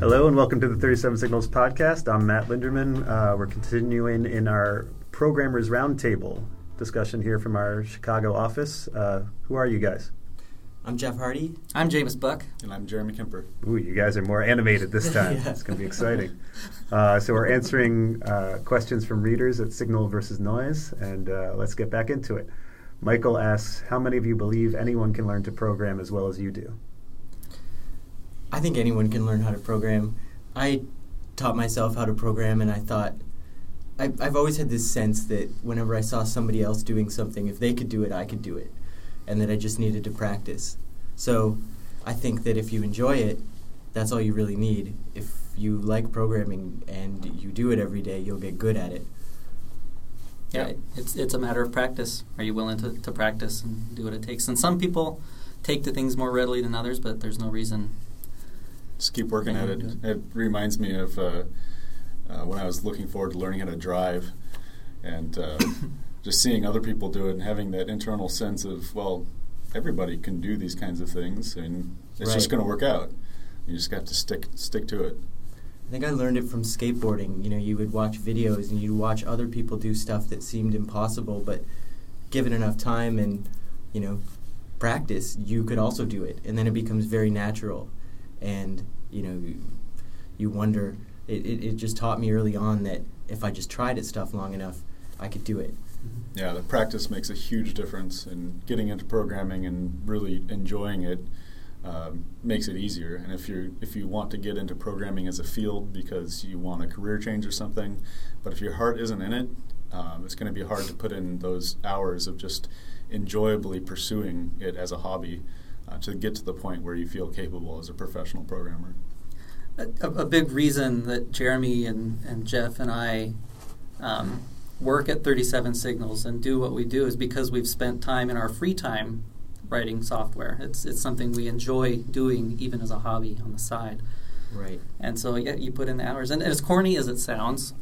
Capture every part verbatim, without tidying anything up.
Hello and welcome to the thirty-seven Signals podcast. I'm Matt Linderman. Uh, we're continuing in our Programmers Roundtable discussion here from our Chicago office. Uh, who are you guys? I'm Jeff Hardy. I'm Jamis Buck. And I'm Jeremy Kemper. Ooh, you guys are more animated this time. Yeah. It's going to be exciting. Uh, so we're answering uh, questions from readers at Signal versus Noise, and uh, let's get back into it. Michael asks, how many of you believe anyone can learn to program as well as you do? I think anyone can learn how to program. I taught myself how to program, and I thought, I, I've always had this sense that whenever I saw somebody else doing something, if they could do it, I could do it, and that I just needed to practice. So I think that if you enjoy it, that's all you really need. If you like programming and you do it every day, you'll get good at it. Yeah, it's it's a matter of practice. Are you willing to, to practice and do what it takes? And some people take to things more readily than others, but there's no reason. Just keep working at it. It reminds me of uh, uh, when I was looking forward to learning how to drive and uh, just seeing other people do it and having that internal sense of, well, everybody can do these kinds of things and it's right. Just going to work out. You just have to stick stick to it. I think I learned it from skateboarding. You know, you would watch videos and you'd watch other people do stuff that seemed impossible, but given enough time and, you know, practice, you could also do it. And then it becomes very natural. And, you know, you, you wonder, it, it, it just taught me early on that if I just tried at stuff long enough, I could do it. Yeah, the practice makes a huge difference, and getting into programming and really enjoying it um, makes it easier. And if you if you want to get into programming as a field because you want a career change or something, but if your heart isn't in it, um, it's going to be hard to put in those hours of just enjoyably pursuing it as a hobby. Uh, to get to the point where you feel capable as a professional programmer. A, a big reason that Jeremy and, and Jeff and I um, work at thirty-seven Signals and do what we do is because we've spent time in our free time writing software. It's it's something we enjoy doing even as a hobby on the side. Right. And so yeah, you put in the hours. And as corny as it sounds,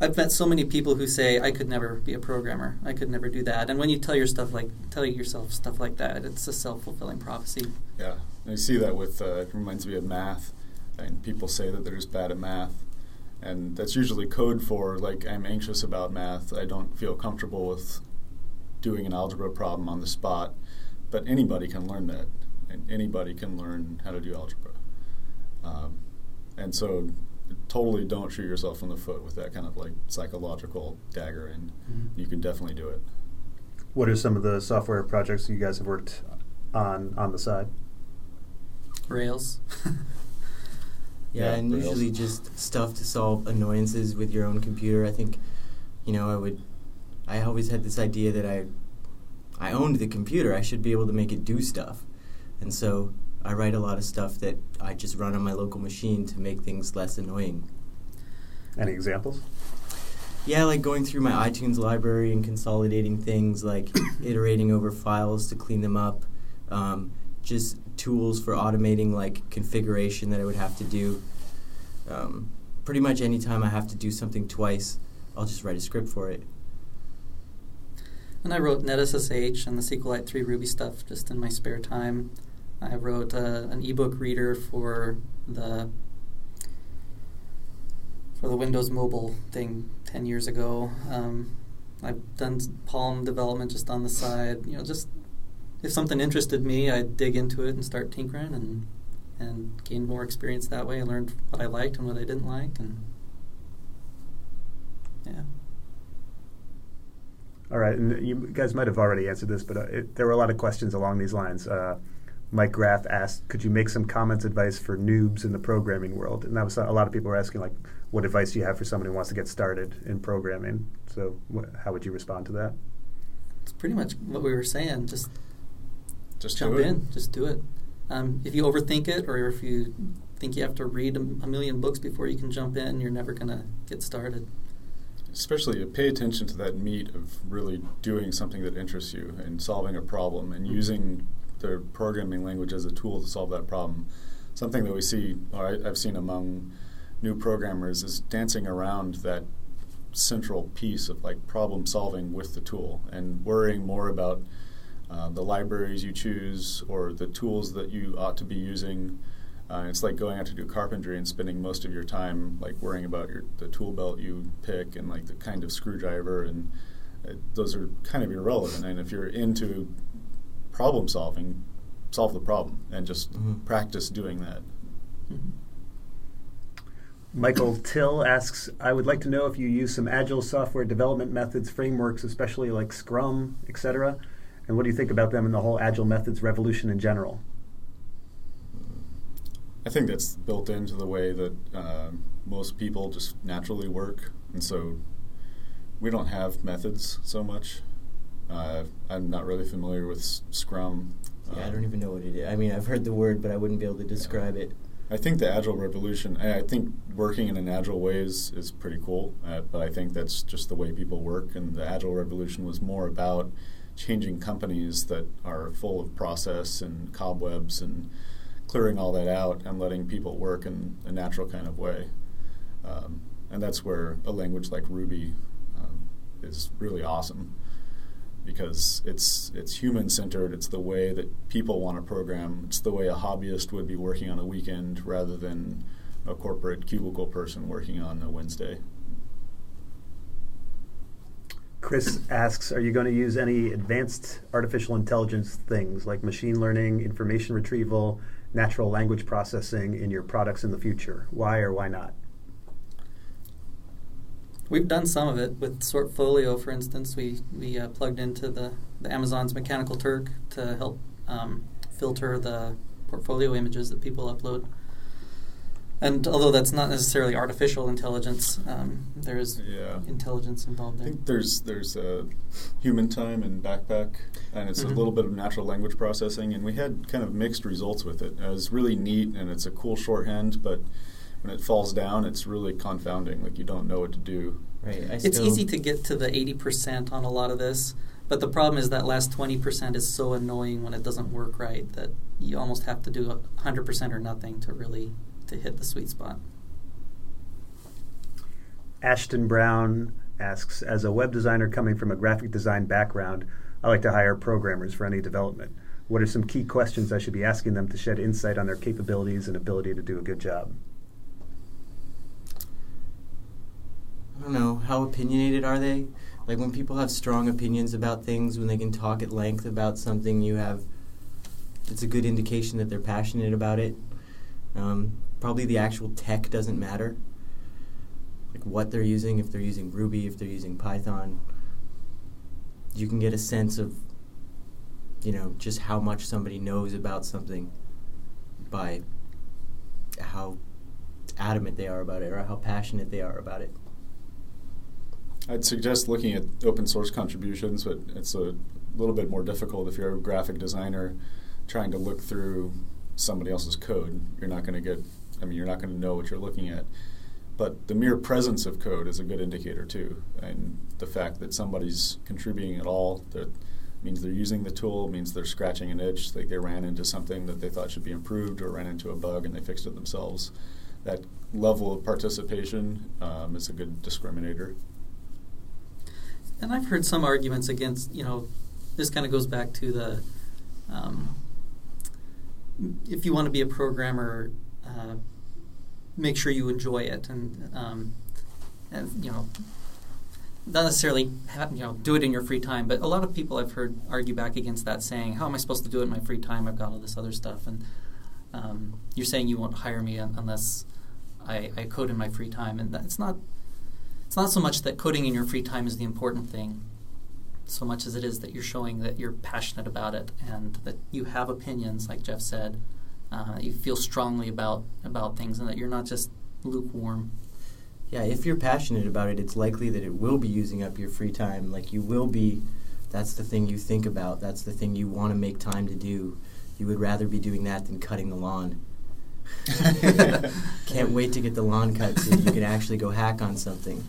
I've met so many people who say, I could never be a programmer. I could never do that. And when you tell your stuff like tell yourself stuff like that, it's a self-fulfilling prophecy. Yeah. And I see that with, uh, it reminds me of math. And people say that they're just bad at math. And that's usually code for, like, I'm anxious about math. I don't feel comfortable with doing an algebra problem on the spot. But anybody can learn that. And anybody can learn how to do algebra. Um, and so... Totally don't shoot yourself in the foot with that kind of like psychological dagger, and mm-hmm. you can definitely do it. What are some of the software projects you guys have worked on on the side? Rails. yeah, yeah, and Rails. Usually just stuff to solve annoyances with your own computer. I think, you know, I would, I always had this idea that I, I owned the computer. I should be able to make it do stuff, and so. I write a lot of stuff that I just run on my local machine to make things less annoying. Any examples? Yeah, like going through my iTunes library and consolidating things, like iterating over files to clean them up, um, just tools for automating like configuration that I would have to do. Um, pretty much any time I have to do something twice, I'll just write a script for it. And I wrote NetSSH and the SQLite three Ruby stuff just in my spare time. I wrote uh, an ebook reader for the for the Windows Mobile thing ten years ago. Um, I've done Palm development just on the side. You know, just if something interested me, I'd dig into it and start tinkering and and gain more experience that way. I learned what I liked and what I didn't like, and yeah. All right, and you guys might have already answered this, but uh, it, there were a lot of questions along these lines. Uh, Mike Graff asked, could you make some comments, advice for noobs in the programming world? And that was a lot of people were asking, like, what advice do you have for someone who wants to get started in programming? So wh- how would you respond to that? It's pretty much what we were saying. Just, just jump in. Just do it. Um, if you overthink it or if you think you have to read a, a million books before you can jump in, you're never going to get started. Especially pay attention to that meat of really doing something that interests you and solving a problem and mm-hmm. using... their programming language as a tool to solve that problem. Something that we see, or I, I've seen among new programmers, is dancing around that central piece of like problem solving with the tool and worrying more about uh, the libraries you choose or the tools that you ought to be using Uh, it's like going out to do carpentry and spending most of your time like worrying about your the tool belt you pick and like the kind of screwdriver, and uh, those are kind of irrelevant. And if you're into problem solving, solve the problem and just mm-hmm. practice doing that. Mm-hmm. Michael Till asks, I would like to know if you use some agile software development methods, frameworks, especially like Scrum, et cetera, and what do you think about them and the whole agile methods revolution in general? I think that's built into the way that uh, most people just naturally work, and so we don't have methods so much. Uh, I'm not really familiar with s- Scrum. Yeah, um, I don't even know what it is. I mean, I've heard the word, but I wouldn't be able to describe yeah. it. I think the Agile revolution, I, I think working in an Agile way is, is pretty cool, uh, but I think that's just the way people work, and the Agile revolution was more about changing companies that are full of process and cobwebs and clearing all that out and letting people work in a natural kind of way. Um, and that's where a language like Ruby um, is really awesome, because it's it's human-centered, it's the way that people want to program, it's the way a hobbyist would be working on a weekend rather than a corporate cubicle person working on a Wednesday. Chris asks, are you going to use any advanced artificial intelligence things like machine learning, information retrieval, natural language processing in your products in the future? Why or why not? We've done some of it with Sortfolio, for instance. We we uh, plugged into the, the Amazon's Mechanical Turk to help um, filter the portfolio images that people upload. And although that's not necessarily artificial intelligence, um, there is yeah. intelligence involved there. I think there's there's uh, human time in Backpack, and it's mm-hmm. a little bit of natural language processing, and we had kind of mixed results with it. It was really neat, and it's a cool shorthand, but when it falls down, it's really confounding. Like, you don't know what to do. Right. I it's easy to get to the eighty percent on a lot of this, but the problem is that last twenty percent is so annoying when it doesn't work right that you almost have to do one hundred percent or nothing to really to hit the sweet spot. Ashton Brown asks, as a web designer coming from a graphic design background, I like to hire programmers for any development. What are some key questions I should be asking them to shed insight on their capabilities and ability to do a good job? I don't know, how opinionated are they? Like, when people have strong opinions about things, when they can talk at length about something you have, it's a good indication that they're passionate about it. Um, probably the actual tech doesn't matter. Like, what they're using, if they're using Ruby, if they're using Python. You can get a sense of, you know, just how much somebody knows about something by how adamant they are about it or how passionate they are about it. I'd suggest looking at open source contributions, but it's a little bit more difficult if you're a graphic designer trying to look through somebody else's code. You're not going to get, I mean, you're not going to know what you're looking at. But the mere presence of code is a good indicator, too. And the fact that somebody's contributing at all, that means they're using the tool, means they're scratching an itch, like they ran into something that they thought should be improved or ran into a bug and they fixed it themselves. That level of participation um, is a good discriminator. And I've heard some arguments against, you know, this kind of goes back to the, um, if you want to be a programmer, uh, make sure you enjoy it, and, um, and you know, not necessarily, have, you know, do it in your free time. But a lot of people I've heard argue back against that, saying, "How am I supposed to do it in my free time? I've got all this other stuff, and um, you're saying you won't hire me un- unless I, I code in my free time." And that's not. It's not so much that coding in your free time is the important thing, so much as it is that you're showing that you're passionate about it and that you have opinions, like Jeff said, uh, you feel strongly about, about things, and that you're not just lukewarm. Yeah, if you're passionate about it, it's likely that it will be using up your free time. Like, you will be, that's the thing you think about, that's the thing you want to make time to do. You would rather be doing that than cutting the lawn. Can't wait to get the lawn cut so you can actually go hack on something.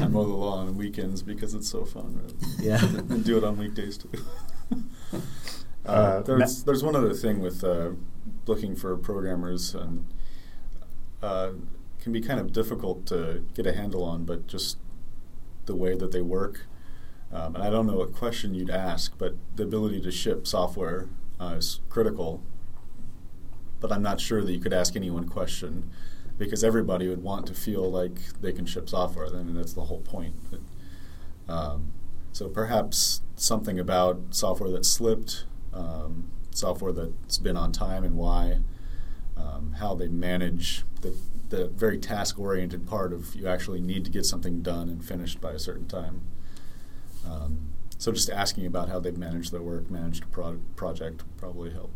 I mow the lawn on weekends because it's so fun, right? Yeah. And do it on weekdays, too. uh, there's, there's one other thing with uh, looking for programmers, and uh, can be kind of difficult to get a handle on, but just the way that they work. Um, and I don't know what question you'd ask, but the ability to ship software uh, is critical. but I'm not sure that you could ask any one question, because everybody would want to feel like they can ship software. I mean, that's the whole point. But, um, so perhaps something about software that slipped, um, software that's been on time and why, um, how they manage the, the very task-oriented part of you actually need to get something done and finished by a certain time. Um, so just asking about how they've managed their work, managed a pro- project would probably help.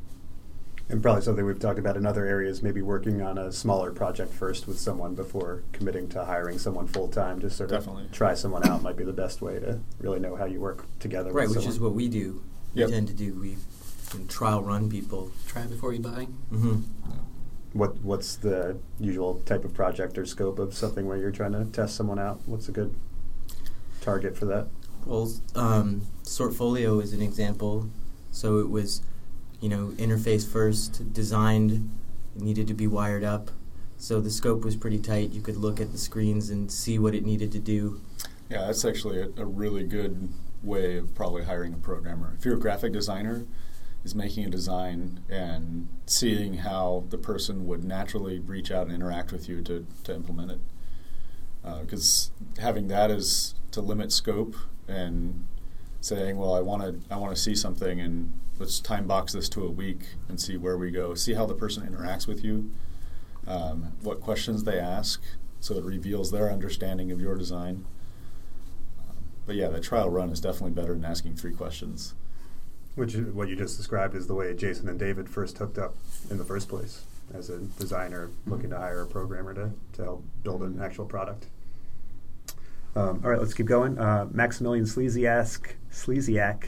And probably something we've talked about in other areas, maybe working on a smaller project first with someone before committing to hiring someone full-time. Just sort of Definitely. try someone out might be the best way to really know how you work together. Right, with which someone. is what we do. Yep. We tend to do. We can trial run people. Try before you buy. Mm-hmm. Yeah. What What's the usual type of project or scope of something where you're trying to test someone out? What's a good target for that? Well, um, Sortfolio is an example. So it was... you know, interface first, designed, needed to be wired up. So the scope was pretty tight. You could look at the screens and see what it needed to do. Yeah, that's actually a, a really good way of probably hiring a programmer. If you're a graphic designer, is making a design and seeing how the person would naturally reach out and interact with you to, to implement it. Because uh, having that is to limit scope and saying, well, I want to I want to see something and let's time box this to a week and see where we go. See how the person interacts with you, um, what questions they ask, so it reveals their understanding of your design. Um, but yeah, the trial run is definitely better than asking three questions. Which is what you just described is the way Jason and David first hooked up in the first place as a designer mm-hmm. looking to hire a programmer to, to help build an actual product. Um, all right, let's keep going. Uh, Maximilian Schleesiek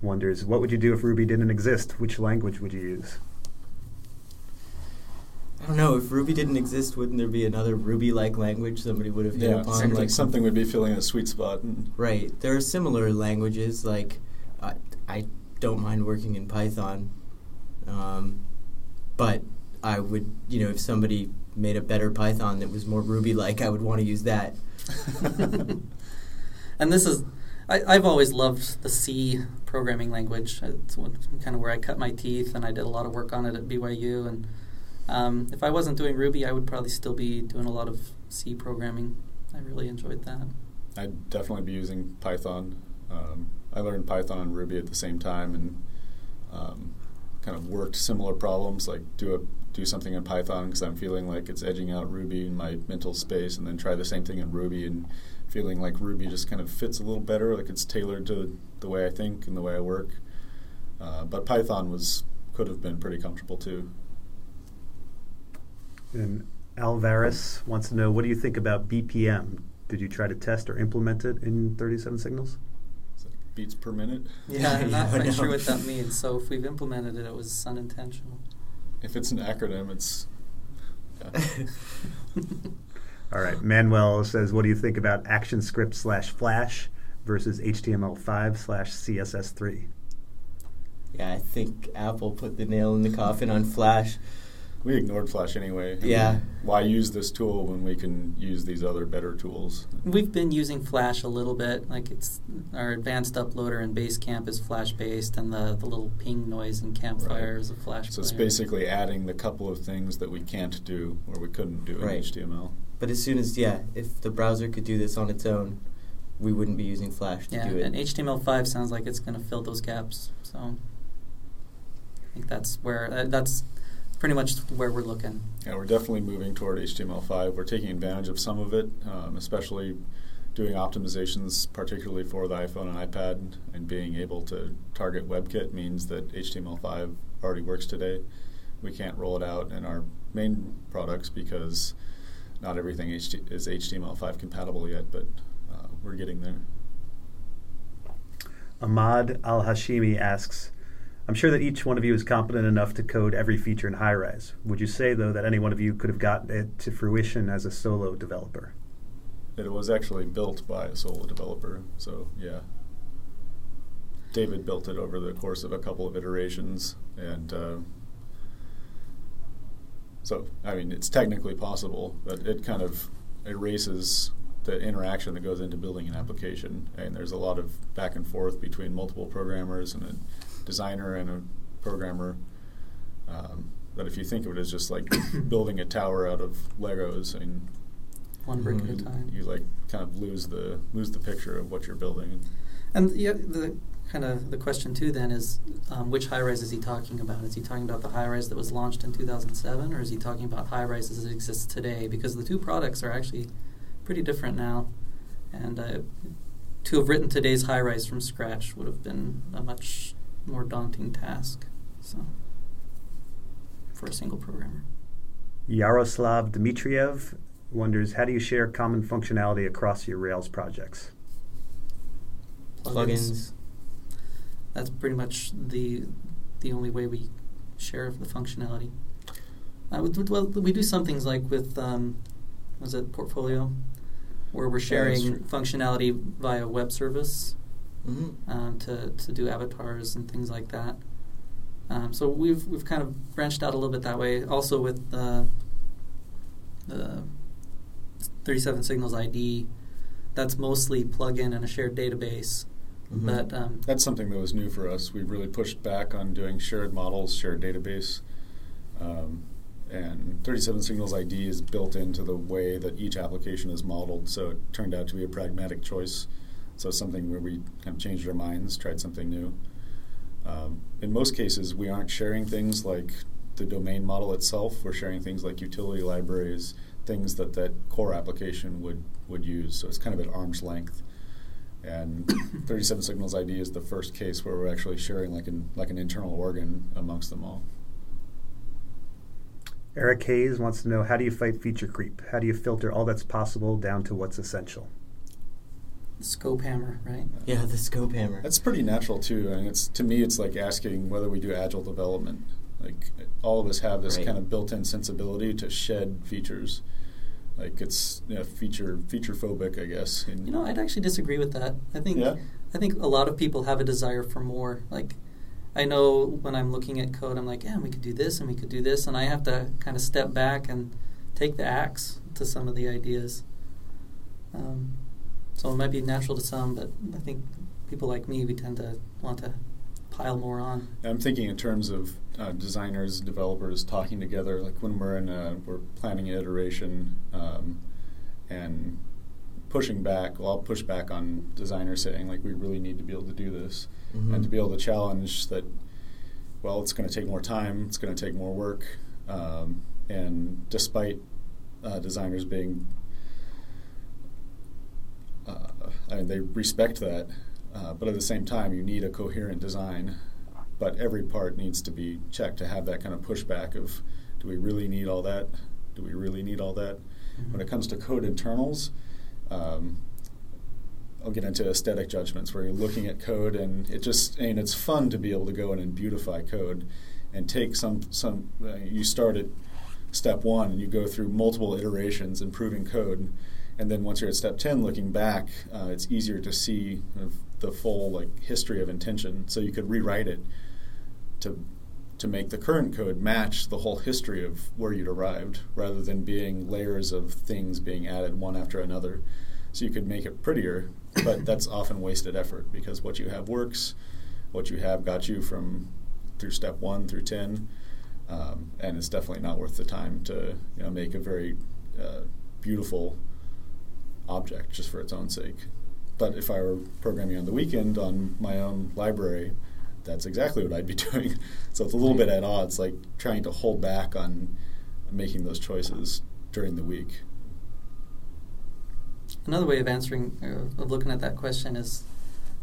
wonders, what would you do if Ruby didn't exist? Which language would you use? I don't know. If Ruby didn't exist, wouldn't there be another Ruby-like language somebody would have hit yeah, upon? Like something would be filling a sweet spot. Right. There are similar languages. Like uh, I don't mind working in Python, um, but I would, you know, if somebody made a better Python that was more Ruby-like, I would want to use that. And this is. I, I've always loved the C programming language. It's one, kind of where I cut my teeth, and I did a lot of work on it at B Y U. And um, if I wasn't doing Ruby, I would probably still be doing a lot of C programming. I really enjoyed that. I'd definitely be using Python. Um, I learned Python and Ruby at the same time, and um, kind of worked similar problems, like do a, do something in Python because I'm feeling like it's edging out Ruby in my mental space, and then try the same thing in Ruby and feeling like Ruby just kind of fits a little better, like it's tailored to the way I think and the way I work. Uh, but Python was could have been pretty comfortable too. And Alvarez wants to know, what do you think about B P M? Did you try to test or implement it in thirty-seven Signals? It's like beats per minute? Yeah, I'm not quite sure what that means. So if we've implemented it, it was unintentional. If it's an acronym, it's... Yeah. All right, Manuel says, what do you think about ActionScript slash Flash versus H T M L five slash C S S three? Yeah, I think Apple put the nail in the coffin on Flash. We ignored Flash anyway. Yeah. I mean, why use this tool when we can use these other better tools? We've been using Flash a little bit. Like it's our advanced uploader in Basecamp is Flash-based, and the, the little ping noise in Campfire right. is a Flash player. So it's basically adding the couple of things that we can't do or we couldn't do right. in H T M L. But as soon as, yeah, if the browser could do this on its own, we wouldn't be using Flash to yeah, do it. And H T M L five sounds like it's going to fill those gaps. So I think that's where uh, that's pretty much where we're looking. Yeah, we're definitely moving toward H T M L five. We're taking advantage of some of it, um, especially doing optimizations, particularly for the iPhone and iPad, and being able to target WebKit means that H T M L five already works today. We can't roll it out in our main products because not everything is H T M L five compatible yet, but uh, we're getting there. Ahmad Al Hashimi asks, I'm sure that each one of you is competent enough to code every feature in Highrise. Would you say, though, that any one of you could have gotten it to fruition as a solo developer? It was actually built by a solo developer, so yeah. David built it over the course of a couple of iterations, and uh, So, I mean, it's technically possible, but it kind of erases the interaction that goes into building an application. And there's a lot of back and forth between multiple programmers and a designer and a programmer. Um, But if you think of it as just like building a tower out of Legos and one brick mm-hmm. at a time, you like kind of lose the lose the picture of what you're building. And yeah, the kind of the question too then is, um, which high-rise is he talking about? Is he talking about the high-rise that was launched in two thousand seven, or is he talking about high-rise as it exists today? Because the two products are actually pretty different now, and uh, to have written today's high-rise from scratch would have been a much more daunting task. So, for a single programmer. Yaroslav Dmitriev wonders, how do you share common functionality across your Rails projects? Plugins. Plugins. That's pretty much the the only way we share the functionality. Uh, we, well, we do some things like with um, was it Portfolio, where we're sharing functionality via web service mm-hmm. um, to to do avatars and things like that. Um, so we've we've kind of branched out a little bit that way. Also with uh, the thirty-seven Signals I D, that's mostly plug-in and a shared database. Mm-hmm. But um, that's something that was new for us. We really pushed back on doing shared models, shared database, um, and thirty-seven Signals I D is built into the way that each application is modeled. So it turned out to be a pragmatic choice. So something where we kind of changed our minds, tried something new. Um, in most cases, we aren't sharing things like the domain model itself. We're sharing things like utility libraries, things that that core application would, would use. So it's kind of at arm's length. And thirty-seven Signals I D is the first case where we're actually sharing like an like an internal organ amongst them all. Eric Hayes wants to know, how do you fight feature creep? How do you filter all that's possible down to what's essential? The scope hammer, right? Yeah, the scope hammer. That's pretty natural too. I mean, it's to me, it's like asking whether we do agile development. Like all of us have this right. kind of built-in sensibility to shed features. Like it's you know, feature feature phobic, I guess. And you know, I'd actually disagree with that. I think yeah. I think a lot of people have a desire for more. Like I know when I'm looking at code, I'm like, yeah, we could do this and we could do this, and I have to kind of step back and take the axe to some of the ideas. Um, So it might be natural to some, but I think people like me, we tend to want to pile more on. I'm thinking in terms of uh, designers, developers talking together. Like when we're in a, we're planning an iteration um, and pushing back. Well, I'll push back on designers saying like we really need to be able to do this mm-hmm. and to be able to challenge that. Well, it's going to take more time. It's going to take more work. Um, and despite uh, designers being Uh, I mean, they respect that, uh, but at the same time, you need a coherent design. But every part needs to be checked to have that kind of pushback of, do we really need all that? Do we really need all that? Mm-hmm. When it comes to code internals, um, I'll get into aesthetic judgments where you're looking at code, and it just, I mean, it's fun to be able to go in and beautify code, and take some some. Uh, you start at step one, and you go through multiple iterations improving code. And then once you're at step ten, looking back, uh, it's easier to see kind of the full like history of intention. So you could rewrite it to to make the current code match the whole history of where you'd arrived, rather than being layers of things being added one after another. So you could make it prettier, but that's often wasted effort because what you have works, what you have got you from through step one through ten, um, and it's definitely not worth the time to you know make a very uh, beautiful object just for its own sake. But if I were programming on the weekend on my own library, that's exactly what I'd be doing. So it's a little bit at odds, like trying to hold back on making those choices during the week. Another way of answering, uh, of looking at that question is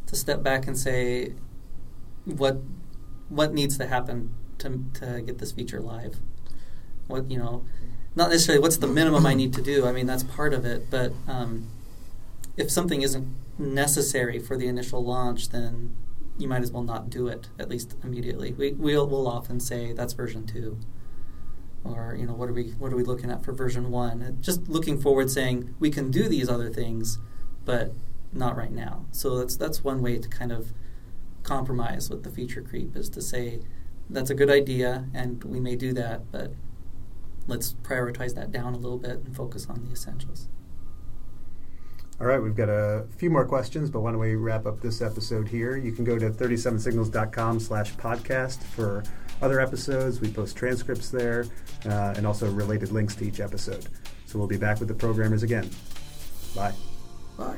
to step back and say, what what needs to happen to to get this feature live? What, you know, not necessarily what's the minimum I need to do. I mean, that's part of it. But um, if something isn't necessary for the initial launch, then you might as well not do it, at least immediately. We, we'll, we'll often say, that's version two. Or, you know, what are we what are we looking at for version one? And just looking forward saying, we can do these other things, but not right now. So that's that's one way to kind of compromise with the feature creep, is to say, that's a good idea, and we may do that, but let's prioritize that down a little bit and focus on the essentials. All right, we've got a few more questions, but why don't we wrap up this episode here? You can go to thirty-seven signals dot com slash podcast for other episodes. We post transcripts there uh, and also related links to each episode. So we'll be back with the programmers again. Bye. Bye.